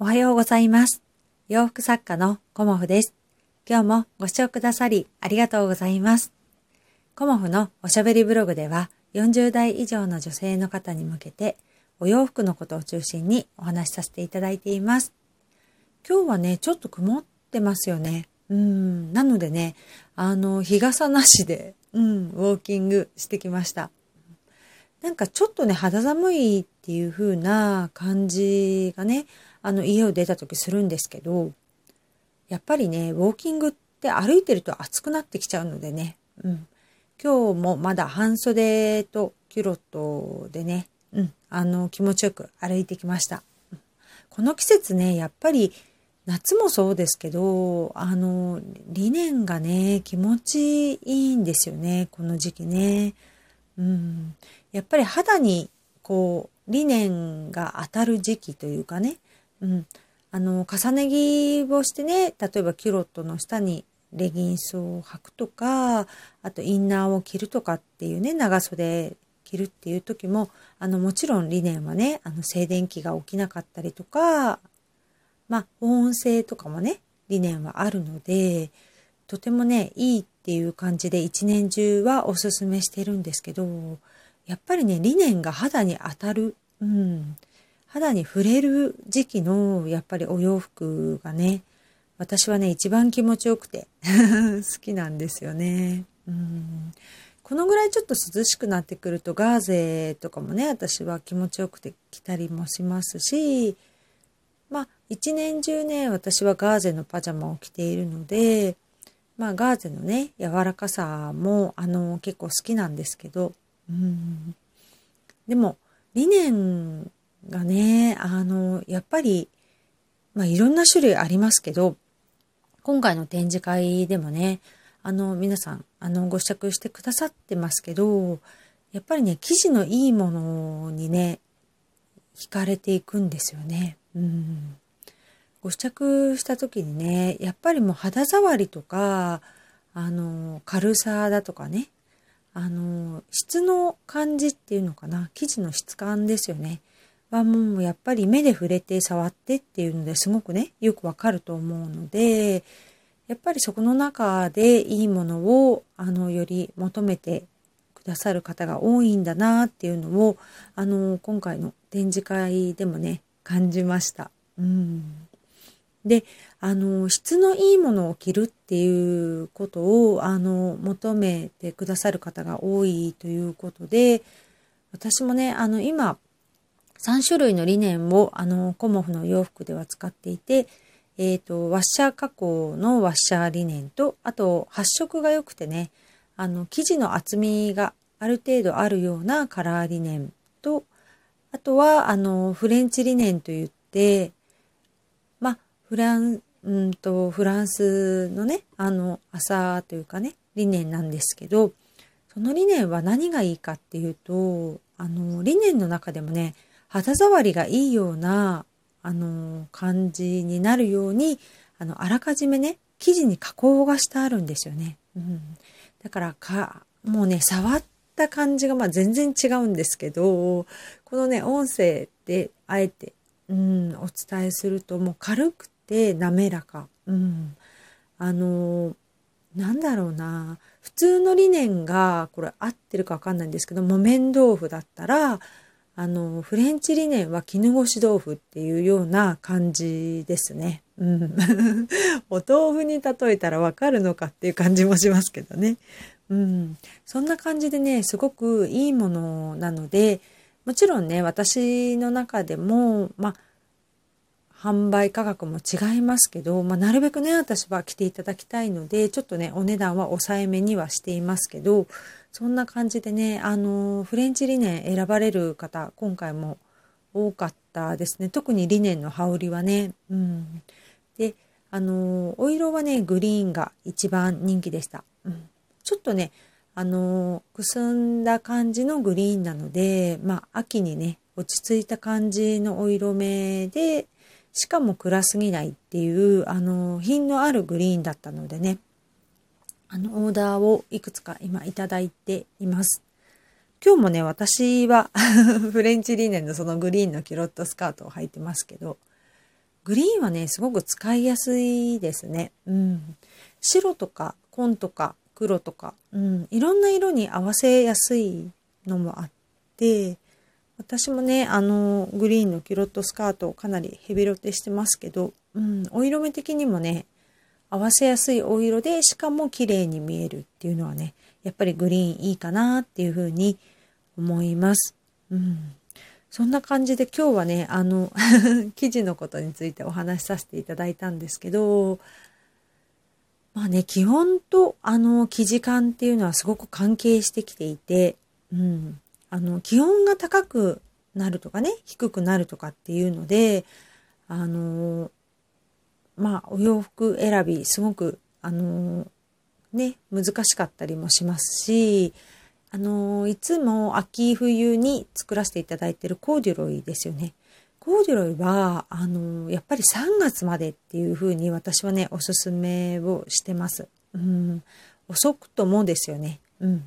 おはようございます。洋服作家のコモフです。今日もご視聴くださりありがとうございます。コモフのおしゃべりブログでは40代以上の女性の方に向けてお洋服のことを中心にお話しさせていただいています。今日はね、ちょっと曇ってますよね。なのでね、日傘なしで、ウォーキングしてきました。なんかちょっとね、肌寒いっていう風な感じがね、家を出た時するんですけど、やっぱりね、ウォーキングって歩いてると暑くなってきちゃうのでね、今日もまだ半袖とキュロットでね、気持ちよく歩いてきました。この季節ね、やっぱり夏もそうですけど、リネンがね、気持ちいいんですよね、この時期ね。やっぱり肌にこうリネンが当たる時期というかね、重ね着をしてね、例えばキュロットの下にレギンスを履くとか、あとインナーを着るとかっていうね、長袖着るっていう時も、もちろんリネンはね、静電気が起きなかったりとか、保温性とかもね、リネンはあるので、とてもね、いいっていう感じで一年中はおすすめしてるんですけど、やっぱりね、リネンが肌に当たる、肌に触れる時期のやっぱりお洋服がね、私はね、一番気持ちよくて好きなんですよね。このぐらいちょっと涼しくなってくると、ガーゼとかもね、私は気持ちよくて着たりもしますし、一年中ね、私はガーゼのパジャマを着ているので、ガーゼのね、柔らかさも結構好きなんですけど、でもリネンがね、やっぱり、いろんな種類ありますけど、今回の展示会でもね、皆さんご試着してくださってますけど、やっぱりね、生地のいいものにね、惹かれていくんですよね。ご試着した時にね、やっぱりもう肌触りとか、軽さだとかね、質の感じっていうのかな、生地の質感ですよね。もうやっぱり目で触れて触ってっていうのですごくね、よくわかると思うので、やっぱりそこの中でいいものをより求めてくださる方が多いんだなっていうのを今回の展示会でもね、感じました。で、質のいいものを着るっていうことを求めてくださる方が多いということで、私もね、今3種類のリネンをコモフの洋服では使っていて、ワッシャー加工のワッシャーリネンと、あと発色が良くてね、生地の厚みがある程度あるようなカラーリネンと、あとはフレンチリネンといって、フランスのね、麻というかね、リネンなんですけど、そのリネンは何がいいかっていうと、リネンの中でもね、肌触りがいいような感じになるように、あらかじめね、生地に加工がしてあるんですよね。だからもうね、触った感じが全然違うんですけど、このね、音声であえて、お伝えすると、もう軽くて滑らか。なんだろうな、普通のリネンがこれ合ってるか分かんないんですけど、木綿豆腐だったらフレンチリネンは絹ごし豆腐っていうような感じですね。お豆腐に例えたら分かるのかっていう感じもしますけどね。そんな感じでね、すごくいいものなので、もちろんね、私の中でも販売価格も違いますけど、なるべくね、私は着ていただきたいので、ちょっとね、お値段は抑えめにはしていますけど、そんな感じでね、フレンチリネン選ばれる方、今回も多かったですね。特にリネンの羽織はね。で、お色はね、グリーンが一番人気でした。ちょっとね、くすんだ感じのグリーンなので、秋にね、落ち着いた感じのお色目で、しかも暗すぎないっていう、品のあるグリーンだったのでね、オーダーをいくつか今いただいています。今日もね、私はフレンチリネンのそのグリーンのキュロットスカートを履いてますけど、グリーンはね、すごく使いやすいですね。うん、白とか紺とか黒とか、うん、いろんな色に合わせやすいのもあって、私もね、グリーンのキュロットスカートをかなりヘビロテしてますけど、うん、お色目的にもね、合わせやすいお色で、しかも綺麗に見えるっていうのはね、やっぱりグリーンいいかなっていうふうに思います。うん、そんな感じで今日はね、生地のことについてお話しさせていただいたんですけど、まあね、基本と生地感っていうのはすごく関係してきていて、うん、気温が高くなるとかね、低くなるとかっていうので、まあお洋服選びすごくね、難しかったりもしますし、いつも秋冬に作らせていただいているコーデュロイですよね。コーデュロイは、やっぱり3月までっていう風に私はね、おすすめをしてます。うん、遅くともですよね。うん。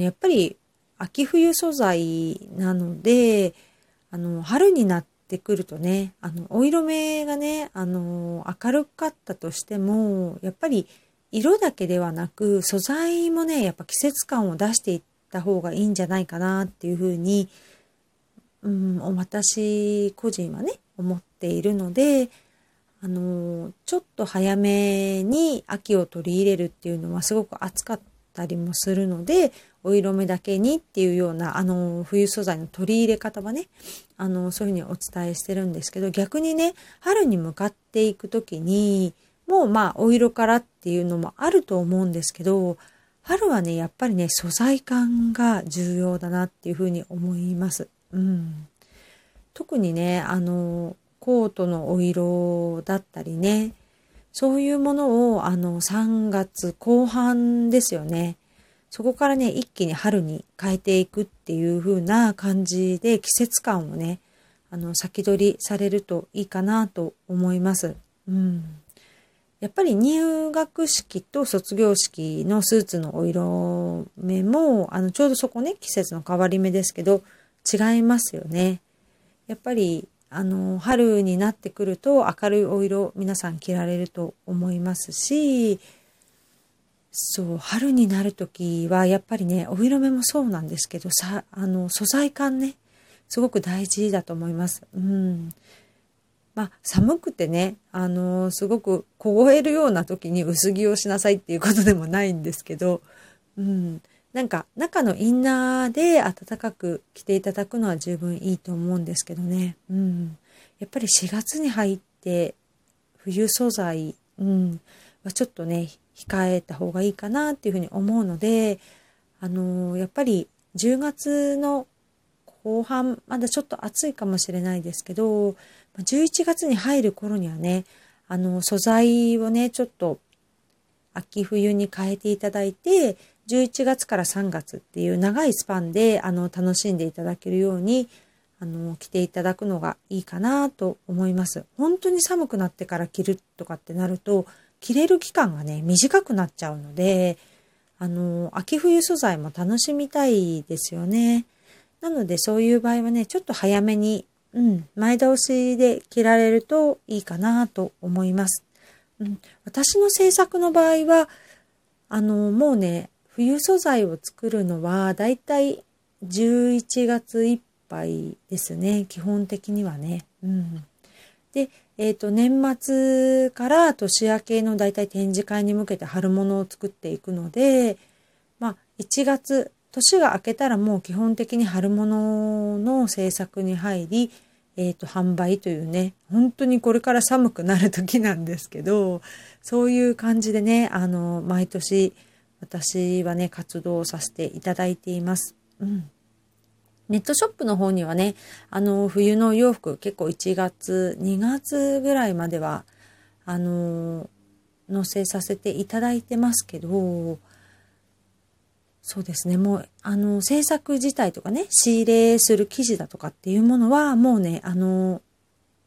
やっぱり秋冬素材なので、春になってくるとね、お色目がね、明るかったとしても、やっぱり色だけではなく、素材もね、やっぱ季節感を出していった方がいいんじゃないかなっていう風に、私個人はね、思っているので、ちょっと早めに秋を取り入れるっていうのはすごく暑かったりもするので、お色目だけにっていうような、冬素材の取り入れ方はね、そういうふうにお伝えしてるんですけど、逆にね、春に向かっていくときに、もうまあ、お色からっていうのもあると思うんですけど、春はね、やっぱりね、素材感が重要だなっていうふうに思います。うん、特にね、コートのお色だったりね、そういうものを3月後半ですよね。そこからね、一気に春に変えていくっていう風な感じで、季節感をね、先取りされるといいかなと思います。うん、やっぱり入学式と卒業式のスーツのお色目も、ちょうどそこね、季節の変わり目ですけど、違いますよね。やっぱり春になってくると明るいお色皆さん着られると思いますし、そう、春になる時はやっぱりね、お色目もそうなんですけど、素材感ね、すごく大事だと思います。うん。まあ寒くてね、すごく凍えるような時に薄着をしなさいっていうことでもないんですけど、うん。なんか中のインナーで暖かく着ていただくのは十分いいと思うんですけどね。うん、やっぱり4月に入って冬素材、はちょっとね、控えた方がいいかなっていうふうに思うので、やっぱり10月の後半、まだちょっと暑いかもしれないですけど、11月に入る頃にはね、素材をね、ちょっと秋冬に変えていただいて、11月から3月っていう長いスパンで楽しんでいただけるように着ていただくのがいいかなと思います。本当に寒くなってから着るとかってなると着れる期間がね、短くなっちゃうので、秋冬素材も楽しみたいですよね。なのでそういう場合はね、ちょっと早めに、前倒しで着られるといいかなと思います。私の制作の場合はもうね、冬素材を作るのはだいたい11月いっぱいですね。基本的にはね。うん、で、年末から年明けのだいたい展示会に向けて春物を作っていくので、まあ1月、年が明けたらもう基本的に春物の制作に入り、販売というね、本当にこれから寒くなる時なんですけど、そういう感じでね、毎年、私はね、活動させていただいています。うん。ネットショップの方にはね、冬の洋服結構1月、2月ぐらいまでは、載せさせていただいてますけど、そうですね、もう、制作自体とかね、仕入れする生地だとかっていうものは、もうね、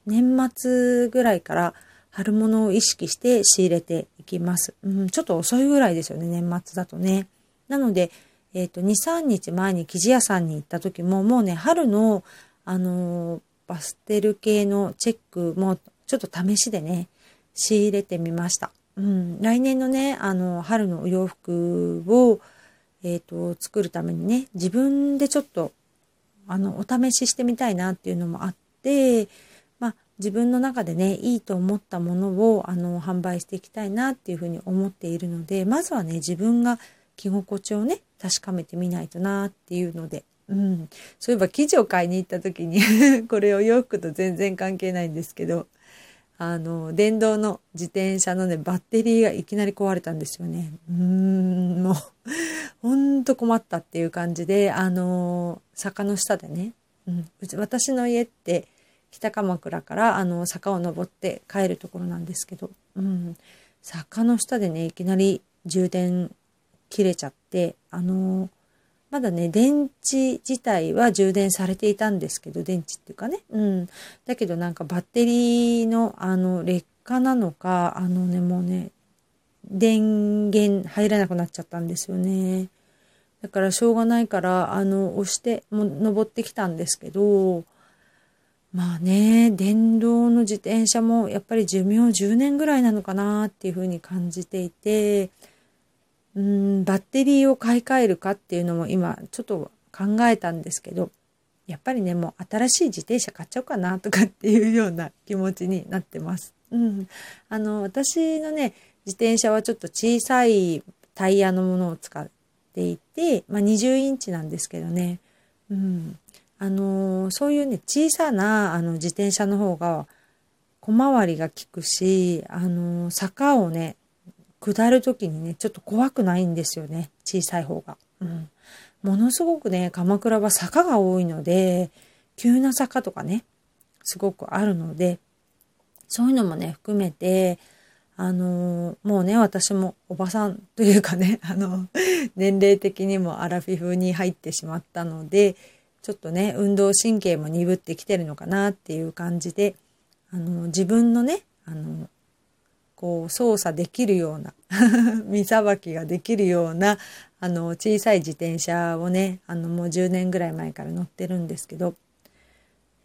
年末ぐらいから、春物を意識して仕入れていきます。ちょっと遅いぐらいですよね、年末だとね。なので、2、3日前に生地屋さんに行った時も、もうね、春の、パステル系のチェックもちょっと試しでね、仕入れてみました。うん、来年のね、春のお洋服を、作るためにね、自分でちょっと、お試ししてみたいなっていうのもあって、まあ、自分の中でね、いいと思ったものを、販売していきたいなっていうふうに思っているので、まずはね、自分が着心地をね、確かめてみないとなっていうので、うん、そういえば生地を買いに行った時に、これお洋服と全然関係ないんですけど、電動の自転車のね、バッテリーがいきなり壊れたんですよね。もう、ほんと困ったっていう感じで、坂の下でね、うん、私の家って北鎌倉から、坂を登って帰るところなんですけど、うん、坂の下でね、いきなり充電切れちゃって、まだね、電池自体は充電されていたんですけど、電池っていうかね。うん。だけどなんかバッテリーの劣化なのか、もうね、電源入らなくなっちゃったんですよね。だからしょうがないから、押して、もう登ってきたんですけど、まあね、電動の自転車もやっぱり寿命10年ぐらいなのかなっていうふうに感じていて、バッテリーを買い替えるかっていうのも今ちょっと考えたんですけど、やっぱりね、もう新しい自転車買っちゃおうかなとかっていうような気持ちになってます。うん。私のね、自転車はちょっと小さいタイヤのものを使っていて、まあ20インチなんですけどね、うん。そういうね、小さな自転車の方が小回りが利くし、坂をね、下るときにね、ちょっと怖くないんですよね。小さい方が。うん。ものすごくね、鎌倉は坂が多いので、急な坂とかね、すごくあるので、そういうのもね、含めて、もうね、私もおばさんというかね、年齢的にもアラフィフに入ってしまったので、ちょっとね、運動神経も鈍ってきてるのかなっていう感じで、自分のね、こう操作できるような身さばきができるような小さい自転車をねもう10年ぐらい前から乗ってるんですけど、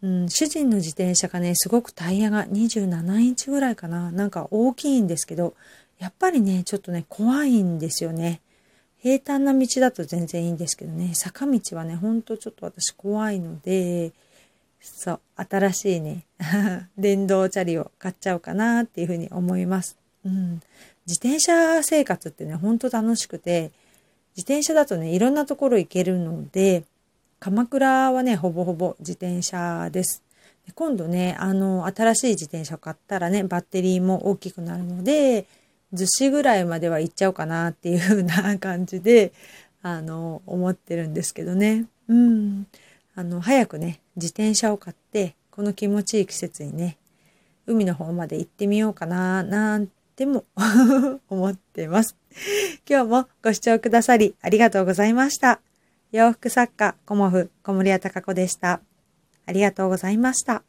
うん、主人の自転車がねすごくタイヤが27インチぐらいかな、なんか大きいんですけど、やっぱりねちょっとね怖いんですよね。平坦な道だと全然いいんですけどね、坂道はねほんとちょっと私怖いので、そう、新しいね、電動チャリを買っちゃおうかなっていうふうに思います。うん。自転車生活ってね、ほんと楽しくて、自転車だとね、いろんなところ行けるので、鎌倉はね、ほぼほぼ自転車です。で今度ね、新しい自転車を買ったらね、バッテリーも大きくなるので、逗子ぐらいまでは行っちゃおうかなっていうふうな感じで、思ってるんですけどね。うん。早くね、自転車を買って、この気持ちいい季節にね、海の方まで行ってみようかな、なんても思ってます。今日もご視聴くださりありがとうございました。洋服作家、コモフ、小森屋貴子でした。ありがとうございました。